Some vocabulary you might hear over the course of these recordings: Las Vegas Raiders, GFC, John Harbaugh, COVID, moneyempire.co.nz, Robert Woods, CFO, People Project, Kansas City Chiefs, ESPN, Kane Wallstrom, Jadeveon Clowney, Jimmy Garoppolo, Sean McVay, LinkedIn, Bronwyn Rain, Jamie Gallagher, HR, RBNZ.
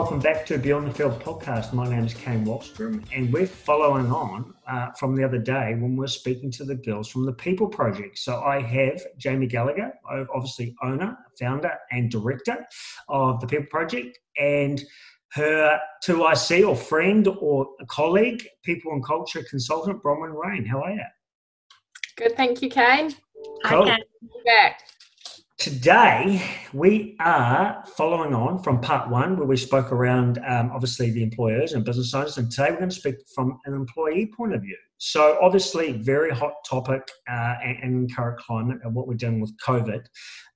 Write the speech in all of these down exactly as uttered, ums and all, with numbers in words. Welcome back to Beyond the Field podcast. My name is Kane Wallstrom, and we're following on uh, from the other day when we're speaking to the girls from the People Project. So I have Jamie Gallagher, obviously owner, founder, and director of the People Project, and her two I C or friend or a colleague, people and culture consultant, Bronwyn Rain. How are you? Good, thank you, Kane. Cool. Hi, Kane. You're back. Today, we are following on from part one where we spoke around, um, obviously, the employers and business owners, and today we're going to speak from an employee point of view. So, obviously, very hot topic uh, in current climate and what we're doing with COVID.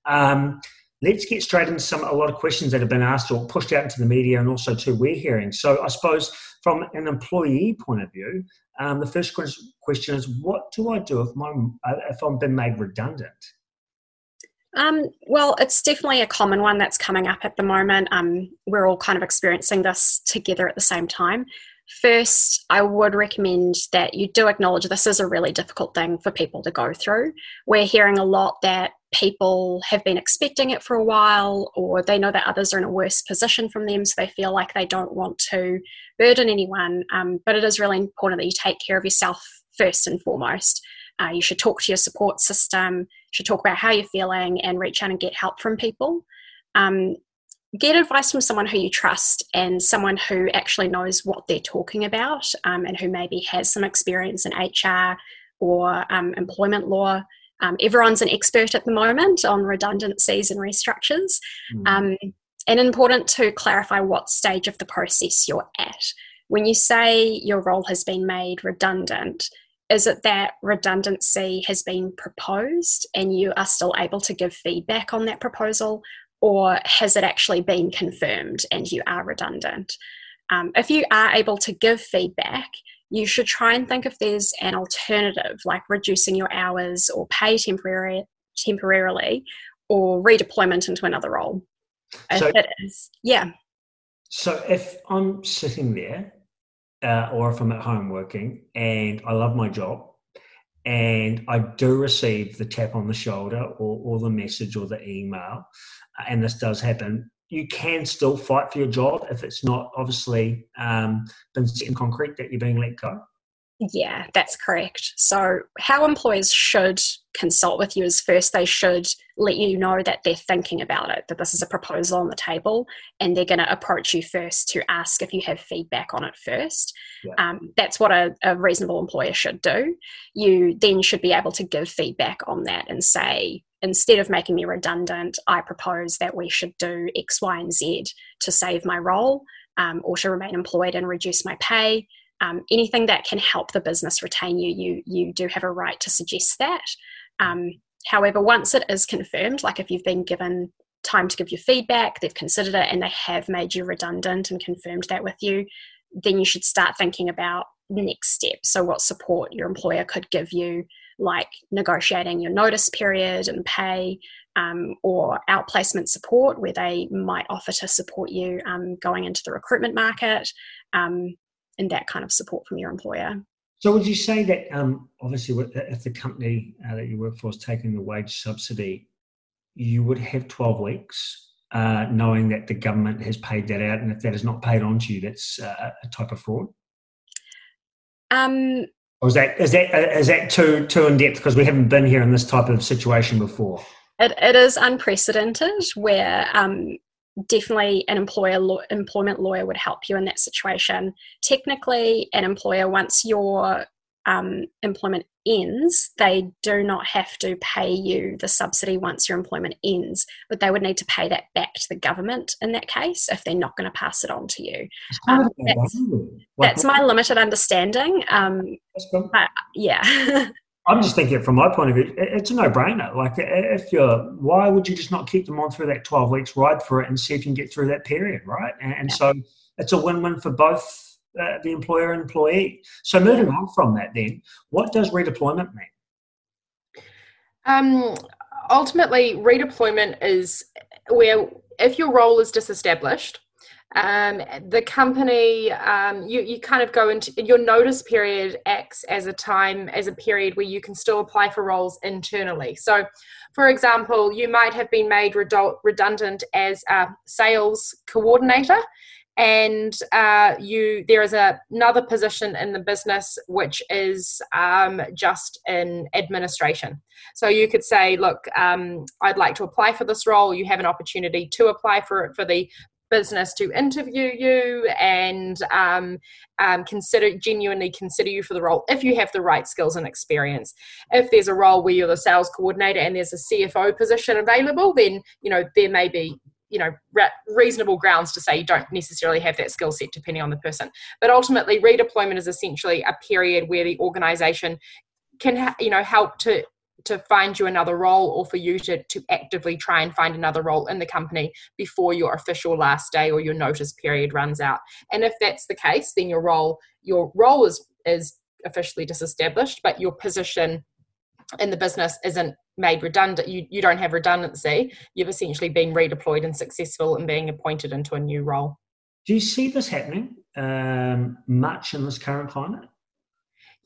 Um, let's get straight into some a lot of questions that have been asked or pushed out into the media and also, too, we're hearing. So, I suppose, from an employee point of view, um, the first question is, what do I do if, my, if I've been made redundant? Um, well, it's definitely a common one that's coming up at the moment. Um, we're all kind of experiencing this together at the same time. First, I would recommend that you do acknowledge this is a really difficult thing for people to go through. We're hearing a lot that people have been expecting it for a while, or they know that others are in a worse position from them, so they feel like they don't want to burden anyone. Um, but it is really important that you take care of yourself first and foremost. Uh, you should talk to your support system, should talk about how you're feeling and reach out and get help from people. Um, get advice from someone who you trust and someone who actually knows what they're talking about um, and who maybe has some experience in H R or um, employment law. Um, everyone's an expert at the moment on redundancies and restructures. Mm. Um, and important to clarify what stage of the process you're at. When you say your role has been made redundant, is it that redundancy has been proposed and you are still able to give feedback on that proposal, or has it actually been confirmed and you are redundant? Um, if you are able to give feedback, you should try and think if there's an alternative, like reducing your hours or pay temporary, temporarily or redeployment into another role. So, if it is, yeah. So if I'm sitting there, Uh, or if I'm at home working and I love my job and I do receive the tap on the shoulder or, or the message or the email, and this does happen, you can still fight for your job if it's not obviously um, been set in concrete that you're being let go? Yeah, that's correct. So how employers should consult with you is first they should let you know that they're thinking about it, that this is a proposal on the table, and they're going to approach you first to ask if you have feedback on it first. Yeah. Um, that's what a, a reasonable employer should do. You then should be able to give feedback on that and say, instead of making me redundant, I propose that we should do X, Y, and Z to save my role um, or to remain employed and reduce my pay. Um, anything that can help the business retain you, you you do have a right to suggest that. Um, however, once it is confirmed, like if you've been given time to give your feedback, they've considered it and they have made you redundant and confirmed that with you, then you should start thinking about the next step. So what support your employer could give you, like negotiating your notice period and pay, um, or outplacement support where they might offer to support you um, going into the recruitment market. Um, and that kind of support from your employer. So would you say that, um, obviously, if the company uh, that you work for is taking the wage subsidy, you would have twelve weeks, uh, knowing that the government has paid that out, and if that is not paid on to you, that's uh, a type of fraud? Um, or is that, is that, is that too, too in-depth? Because we haven't been here in this type of situation before. It, it is unprecedented where... Um, Definitely an employer law, employment lawyer would help you in that situation. Technically, an employer, once your um, employment ends, they do not have to pay you the subsidy once your employment ends, but they would need to pay that back to the government in that case if they're not going to pass it on to you. Um, that's, that's my limited understanding. Um, but yeah. I'm just thinking from my point of view, it's a no-brainer. Like, if you're, why would you just not keep them on through that twelve weeks, ride for it, and see if you can get through that period, right? And, and yeah. So it's a win-win for both uh, the employer and employee. So moving on from that, then, what does redeployment mean? Um, ultimately, redeployment is where if your role is disestablished, Um, the company, um, you, you kind of go into your notice period acts as a time, as a period where you can still apply for roles internally. So, for example, you might have been made redu- redundant as a sales coordinator, And uh, you, there is a, another position in the business which is um, just in administration. So you could say, look, um, I'd like to apply for this role. You have an opportunity to apply for it for the business to interview you and um, um, consider genuinely consider you for the role if you have the right skills and experience. If there's a role where you're the sales coordinator and there's a C F O position available, then you know there may be you know re- reasonable grounds to say you don't necessarily have that skill set depending on the person. But ultimately, redeployment is essentially a period where the organisation can ha- you know help to. to find you another role, or for you to, to actively try and find another role in the company before your official last day or your notice period runs out. And if that's the case, then your role your role is, is officially disestablished, but your position in the business isn't made redundant. You, you don't have redundancy. You've essentially been redeployed and successful in being appointed into a new role. Do you see this happening um, much in this current climate?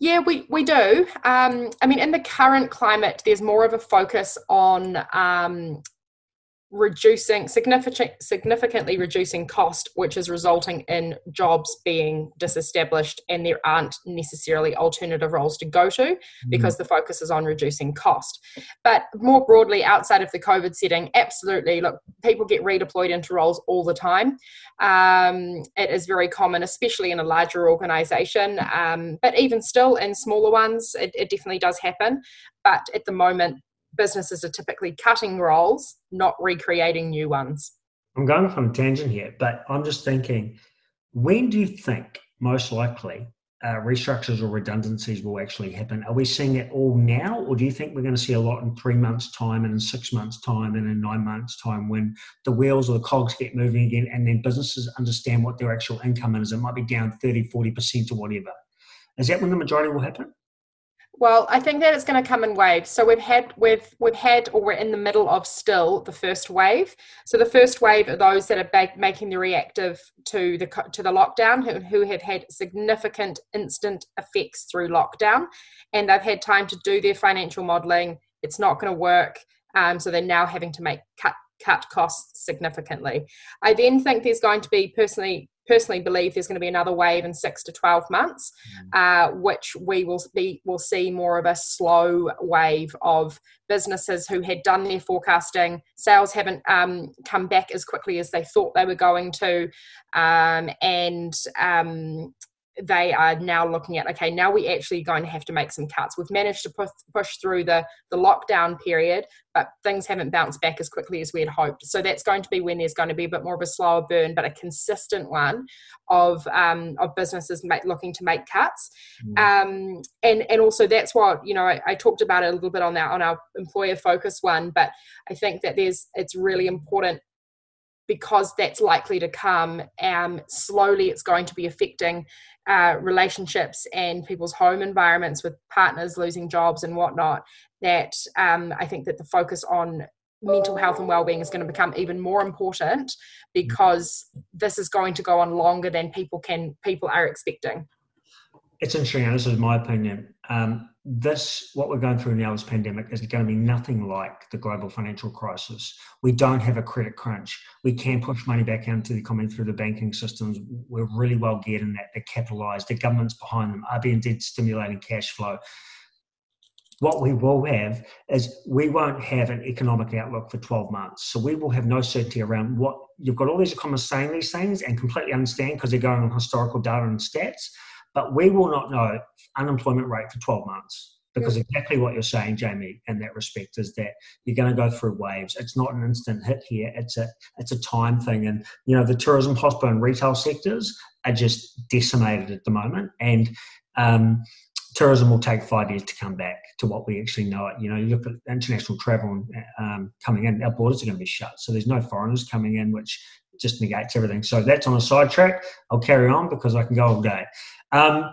Yeah, we, we do. Um, I mean, in the current climate, there's more of a focus on um, reducing, significant, significantly reducing cost, which is resulting in jobs being disestablished, and there aren't necessarily alternative roles to go to because mm-hmm. the focus is on reducing cost. But more broadly, outside of the COVID setting, absolutely, look, people get redeployed into roles all the time. Um, it is very common, especially in a larger organisation, um, but even still in smaller ones, it, it definitely does happen. But at the moment, businesses are typically cutting roles, not recreating new ones. I'm going off on a tangent here, but I'm just thinking, when do you think most likely uh, restructures or redundancies will actually happen? Are we seeing it all now, or do you think we're going to see a lot in three months' time and in six months' time and in nine months' time when the wheels or the cogs get moving again and then businesses understand what their actual income is? It might be down thirty, forty percent or whatever. Is that when the majority will happen? Well, I think that it's going to come in waves. So we've had, we've, we've had, or we're in the middle of still the first wave. So the first wave are those that are ba- making the reactive to the to the lockdown, who, who have had significant instant effects through lockdown, and they've had time to do their financial modelling. It's not going to work, um, so they're now having to make cut cut costs significantly. I then think there's going to be personally. personally believe there's going to be another wave in six to twelve months, uh, which we will be will see more of a slow wave of businesses who had done their forecasting. Sales haven't um, come back as quickly as they thought they were going to, um, and um, they are now looking at, okay, now we're actually going to have to make some cuts. We've managed to push, push through the, the lockdown period, but things haven't bounced back as quickly as we had hoped. So that's going to be when there's going to be a bit more of a slower burn, but a consistent one of um, of businesses make, looking to make cuts. Mm. Um, and, and also that's what, you know, I, I talked about it a little bit on our, on our employer focus one, but I think that there's it's really important because that's likely to come. Um, slowly it's going to be affecting uh, relationships and people's home environments, with partners losing jobs and whatnot, that um, I think that the focus on mental health and wellbeing is going to become even more important, because this is going to go on longer than people can people are expecting. It's interesting, and this is my opinion. Um, this, what we're going through now as pandemic, is going to be nothing like the global financial crisis. We don't have a credit crunch. We can push money back into the economy through the banking systems. We're really well geared in that. They're capitalised. The government's behind them. R B N Z stimulating cash flow. What we will have is we won't have an economic outlook for twelve months. So we will have no certainty around what... You've got all these economists saying these things and completely understand because they're going on historical data and stats. But we will not know unemployment rate for twelve months, because exactly what you're saying, Jamie, in that respect is that you're going to go through waves. It's not an instant hit here. It's a it's a time thing. And, you know, the tourism, hospital and retail sectors are just decimated at the moment. And um, tourism will take five years to come back to what we actually know it. You know, you look at international travel um, coming in, our borders are going to be shut. So there's no foreigners coming in, which just negates everything. So that's on a sidetrack. I'll carry on because I can go all day. Um,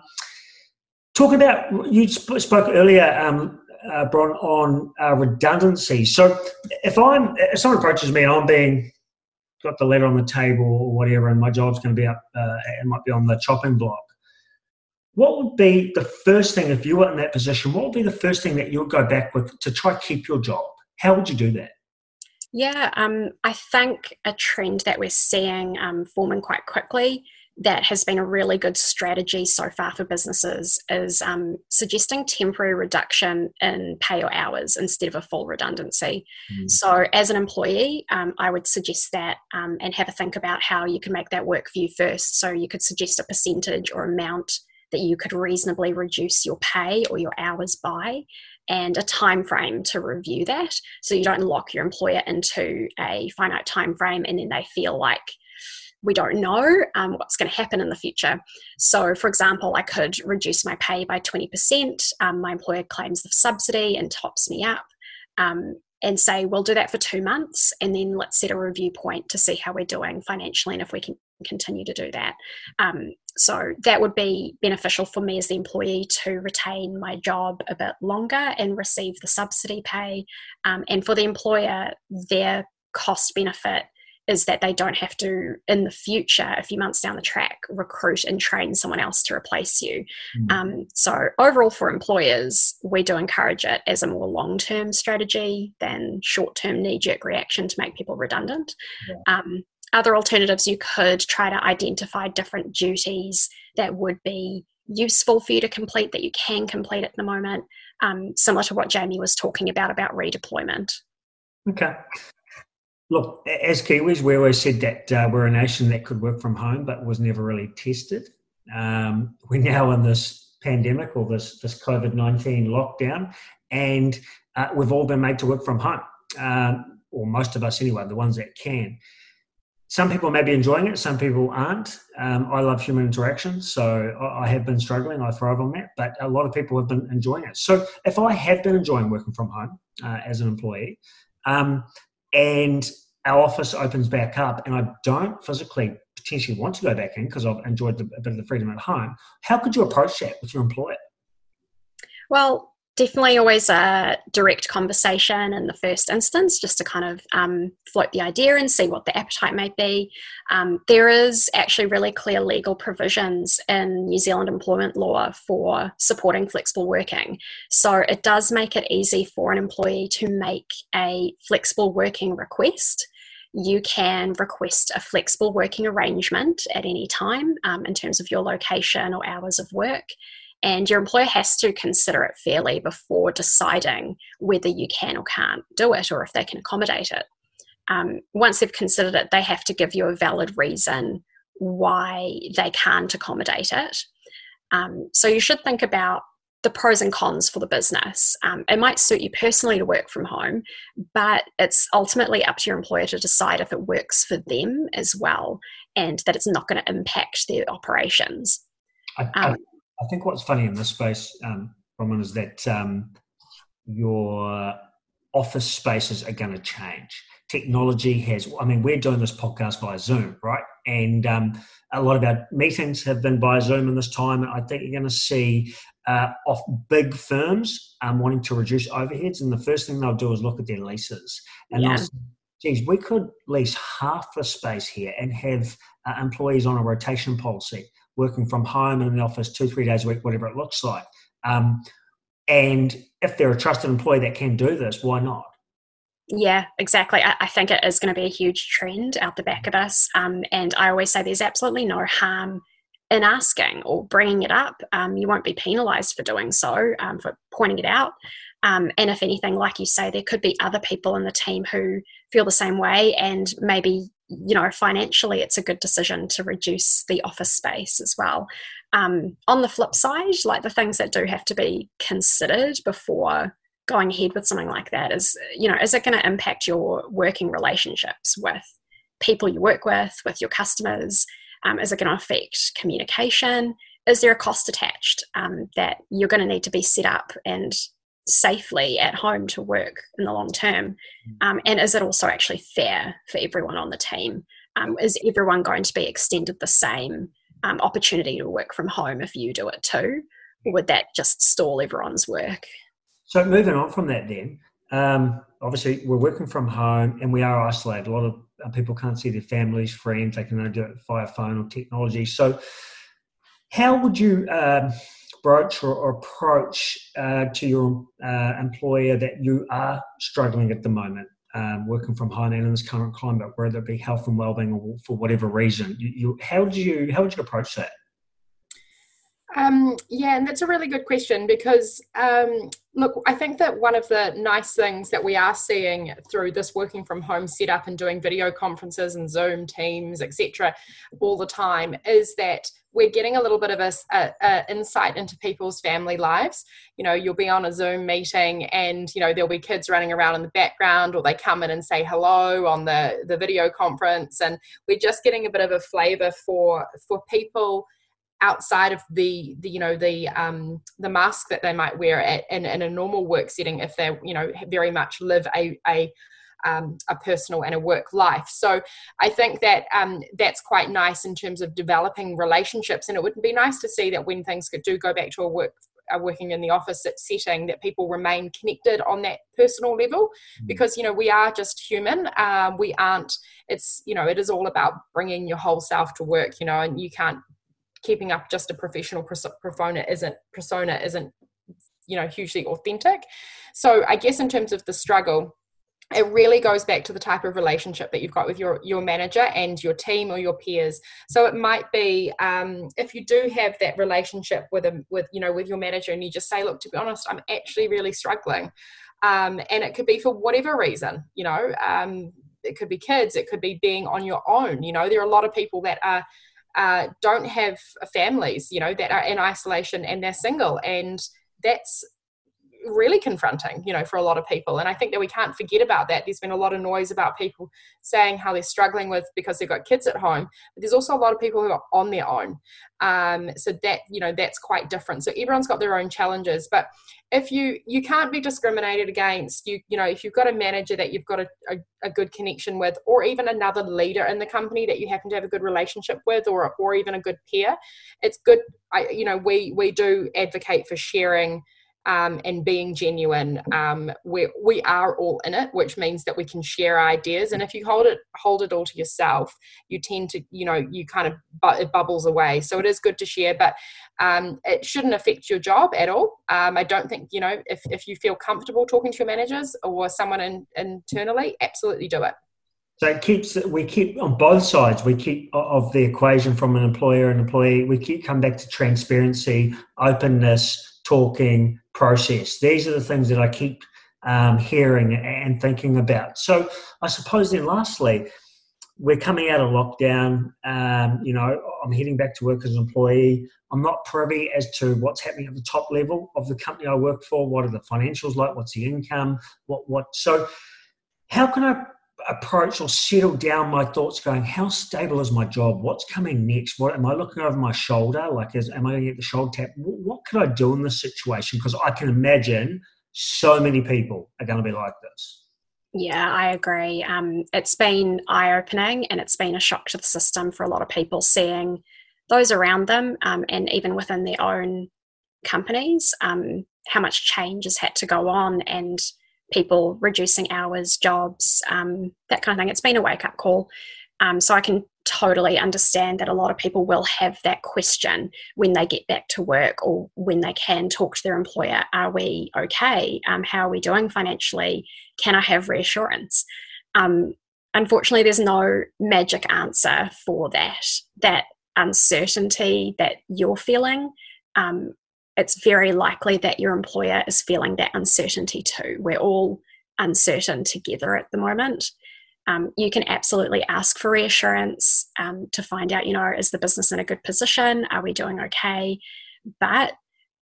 talking about, you sp- spoke earlier, um, uh, Bron, on uh, redundancy. So if I'm, if someone approaches me and I'm being, got the letter on the table or whatever, and my job's going to be up, uh, it might be on the chopping block. What would be the first thing, if you were in that position, what would be the first thing that you would go back with to try to keep your job? How would you do that? Yeah, um, I think a trend that we're seeing um, forming quite quickly that has been a really good strategy so far for businesses is um, suggesting temporary reduction in pay or hours instead of a full redundancy. Mm. So as an employee, um, I would suggest that um, and have a think about how you can make that work for you first. So you could suggest a percentage or amount that you could reasonably reduce your pay or your hours by, and a time frame to review that, so you don't lock your employer into a finite time frame and then they feel like, we don't know um, what's going to happen in the future. So, for example, I could reduce my pay by twenty percent. Um, my employer claims the subsidy and tops me up, um, and say, we'll do that for two months and then let's set a review point to see how we're doing financially and if we can continue to do that. Um, so that would be beneficial for me as the employee to retain my job a bit longer and receive the subsidy pay. Um, and for the employer, their cost benefit is that they don't have to, in the future, a few months down the track, recruit and train someone else to replace you. Mm. Um, so overall for employers, we do encourage it as a more long-term strategy than short-term knee-jerk reaction to make people redundant. Yeah. Um, other alternatives, you could try to identify different duties that would be useful for you to complete, that you can complete at the moment, um, similar to what Jamie was talking about, about redeployment. Okay. Look, as Kiwis, we always said that uh, we're a nation that could work from home but was never really tested. Um, we're now in this pandemic or this, this COVID nineteen lockdown, and uh, we've all been made to work from home, um, or most of us anyway, the ones that can. Some people may be enjoying it, some people aren't. Um, I love human interaction, so I, I have been struggling. I thrive on that, but a lot of people have been enjoying it. So if I have been enjoying working from home uh, as an employee, um, and our office opens back up and I don't physically potentially want to go back in because I've enjoyed the, a bit of the freedom at home, how could you approach that with your employer? Well, definitely always a direct conversation in the first instance, just to kind of um, float the idea and see what the appetite may be. Um, there is actually really clear legal provisions in New Zealand employment law for supporting flexible working. So it does make it easy for an employee to make a flexible working request. You can request a flexible working arrangement at any time um, in terms of your location or hours of work. And your employer has to consider it fairly before deciding whether you can or can't do it, or if they can accommodate it. Um, once they've considered it, they have to give you a valid reason why they can't accommodate it. Um, so you should think about the pros and cons for the business. Um, it might suit you personally to work from home, but it's ultimately up to your employer to decide if it works for them as well, and that it's not going to impact their operations. I, I- um, I think what's funny in this space, um, Bronwyn, is that um, your office spaces are going to change. Technology has, I mean, we're doing this podcast via Zoom, right? And um, a lot of our meetings have been via Zoom in this time. And I think you're going to see uh, off big firms um, wanting to reduce overheads. And the first thing they'll do is look at their leases. And yeah. They'll say, geez, we could lease half the space here and have uh, employees on a rotation policy, working from home and in the office two, three days a week, whatever it looks like. Um, and if they're a trusted employee that can do this, why not? Yeah, exactly. I, I think it is going to be a huge trend out the back of this. Um, and I always say there's absolutely no harm in asking or bringing it up. Um, you won't be penalised for doing so, um, for pointing it out. Um, and if anything, like you say, there could be other people in the team who feel the same way, and maybe, you know, financially it's a good decision to reduce the office space as well. Um, on the flip side, like the things that do have to be considered before going ahead with something like that is, you know, is it going to impact your working relationships with people you work with, with your customers? Um, is it going to affect communication? Is there a cost attached um, that you're going to need to be set up and safely at home to work in the long term, um, and is it also actually fair for everyone on the team? Um, is everyone going to be extended the same um, opportunity to work from home if you do it too, or would that just stall everyone's work? So moving on from that then, um, obviously we're working from home and we are isolated. A lot of people can't see their families, friends, they can only do it via phone or technology. So how would you... Um, broach or approach uh, to your uh, employer that you are struggling at the moment um, working from home and in this current climate, whether it be health and wellbeing or for whatever reason, you, you, how would you how would you approach that? Um, yeah, and that's a really good question because, um, look, I think that one of the nice things that we are seeing through this working from home setup and doing video conferences and Zoom Teams, et cetera, all the time is that we're getting a little bit of a, a, a insight into people's family lives. You know, you'll be on a Zoom meeting and, you know, there'll be kids running around in the background, or they come in and say hello on the, the video conference. And we're just getting a bit of a flavour for, for people outside of the, the you know, the um, the mask that they might wear at, in, in a normal work setting, if they, you know, very much live a, a Um, a personal and a work life. So I think that um, that's quite nice in terms of developing relationships, and it would be nice to see that when things could do go back to a work a working in the office setting, that people remain connected on that personal level, because, you know, we are just human. Um, we aren't, it's, you know, it is all about bringing your whole self to work, you know, and you can't, keeping up just a professional persona isn't persona isn't, you know, hugely authentic. So I guess in terms of the struggle, it really goes back to the type of relationship that you've got with your, your manager and your team or your peers. So it might be, um, if you do have that relationship with a, with, you know, with your manager, and you just say, look, to be honest, I'm actually really struggling. Um, and it could be for whatever reason, you know, um, it could be kids, it could be being on your own. You know, there are a lot of people that are, uh, don't have families, you know, that are in isolation and they're single, and that's really confronting, you know, for a lot of people. And I think that we can't forget about that. There's been a lot of noise about people saying how they're struggling with because they've got kids at home, but there's also a lot of people who are on their own. Um, so that, you know, that's quite different. So everyone's got their own challenges, but if you, you can't be discriminated against, you, you know, if you've got a manager that you've got a, a, a good connection with, or even another leader in the company that you happen to have a good relationship with, or, or even a good peer, it's good. I, you know, we, we do advocate for sharing, Um, and being genuine. Um, we we are all in it, which means that we can share ideas. And if you hold it hold it all to yourself, you tend to, you know, you kind of, bu- it bubbles away. So it is good to share, but um, it shouldn't affect your job at all. Um, I don't think, you know, if, if you feel comfortable talking to your managers or someone in, internally, absolutely do it. So it keeps, we keep on both sides, we keep of the equation from an employer and employee, we keep coming back to transparency, openness, talking, process. These are the things that I keep um, hearing and thinking about. So I suppose then lastly, we're coming out of lockdown. Um, you know, I'm heading back to work as an employee. I'm not privy as to what's happening at the top level of the company I work for. What are the financials like? What's the income? What, what? So how can I approach or settle down my thoughts going, how stable is my job? What's coming next? What am I looking over my shoulder? Like, is, am I going to get the shoulder tap? What, what could I do in this situation? Because I can imagine so many people are going to be like this. Yeah, I agree. Um, it's been eye-opening, and it's been a shock to the system for a lot of people, seeing those around them um, and even within their own companies, um, how much change has had to go on, and people reducing hours, jobs, um, that kind of thing. It's been a wake-up call. Um, so I can totally understand that a lot of people will have that question when they get back to work, or when they can talk to their employer. Are we okay? Um, how are we doing financially? Can I have reassurance? Um, unfortunately, there's no magic answer for that. That uncertainty that you're feeling, um, it's very likely that your employer is feeling that uncertainty too. We're all uncertain together at the moment. Um, you can absolutely ask for reassurance um, to find out, you know, is the business in a good position? Are we doing okay? But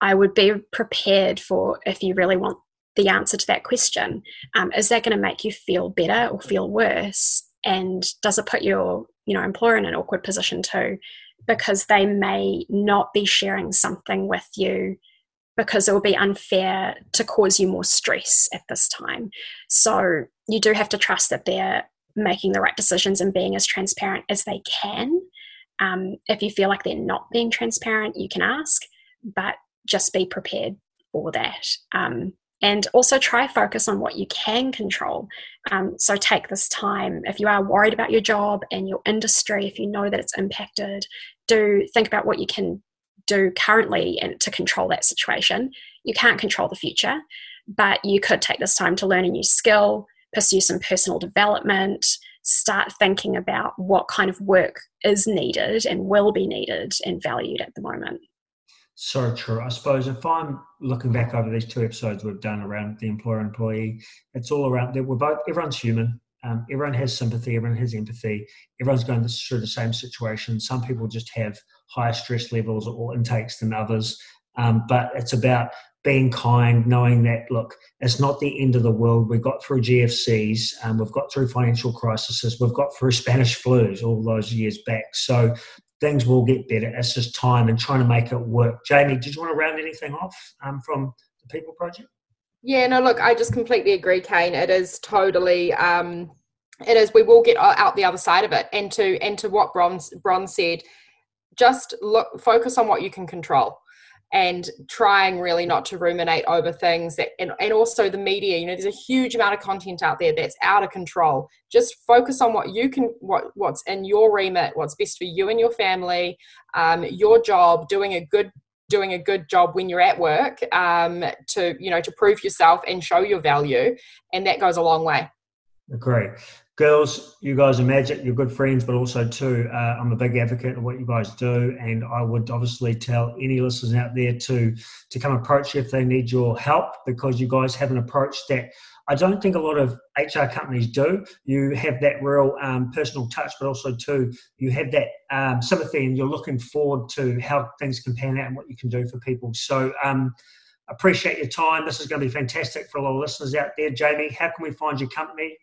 I would be prepared for, if you really want the answer to that question, um, is that going to make you feel better or feel worse? And does it put your, you know, employer in an awkward position too? Because they may not be sharing something with you, because it will be unfair to cause you more stress at this time. So you do have to trust that they're making the right decisions and being as transparent as they can. Um, if you feel like they're not being transparent, you can ask, but just be prepared for that. Um, and also try focus on what you can control. Um, so take this time. If you are worried about your job and your industry, if you know that it's impacted, do think about what you can do currently and to control that situation. You can't control the future, but you could take this time to learn a new skill, pursue some personal development, start thinking about what kind of work is needed and will be needed and valued at the moment. So true. I suppose if I'm looking back over these two episodes we've done around the employer-employee, it's all around that we're both, everyone's human. Um, everyone has sympathy, everyone has empathy, everyone's going through the same situation. Some people just have higher stress levels or intakes than others, um, but it's about being kind, knowing that, look, it's not the end of the world. We got through G F Cs, um, we've got through financial crises, we've got through Spanish flus all those years back, so things will get better. It's just time and trying to make it work. Jamie, did you want to round anything off um, from the People Project? Yeah, no, look, I just completely agree, Kane. It is totally, um, it is, we will get out the other side of it. And to and to what Bron, Bron said, just look, focus on what you can control and trying really not to ruminate over things. That, and, and also the media, you know, there's a huge amount of content out there that's out of control. Just focus on what you can, what what's in your remit, what's best for you and your family, um, your job, doing a good doing a good job when you're at work, um, to, you know, to prove yourself and show your value. And that goes a long way. Agree. Girls, you guys are magic. You're good friends, but also too, uh, I'm a big advocate of what you guys do. And I would obviously tell any listeners out there to, to come approach you if they need your help, because you guys have an approach that I don't think a lot of H R companies do. You have that real um, personal touch, but also too, you have that um, sympathy, and you're looking forward to how things can pan out and what you can do for people. So um, appreciate your time. This is going to be fantastic for a lot of listeners out there. Jamie, how can we find your company?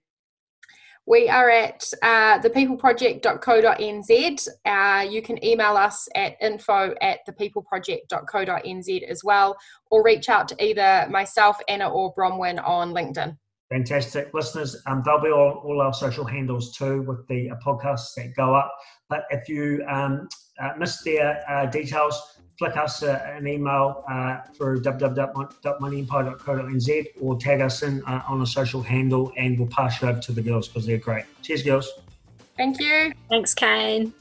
We are at uh, the people project dot co dot n z. Uh, you can email us at info at the people project dot co dot n z as well, or reach out to either myself, Anna, or Bronwyn on LinkedIn. Fantastic. Listeners, um, they'll be on all our social handles too with the uh, podcasts that go up. But if you um, uh, missed their uh, details, flick us uh, an email uh, through w w w dot money empire dot co dot n z or tag us in uh, on a social handle, and we'll pass you over to the girls because they're great. Cheers, girls. Thank you. Thanks, Kane.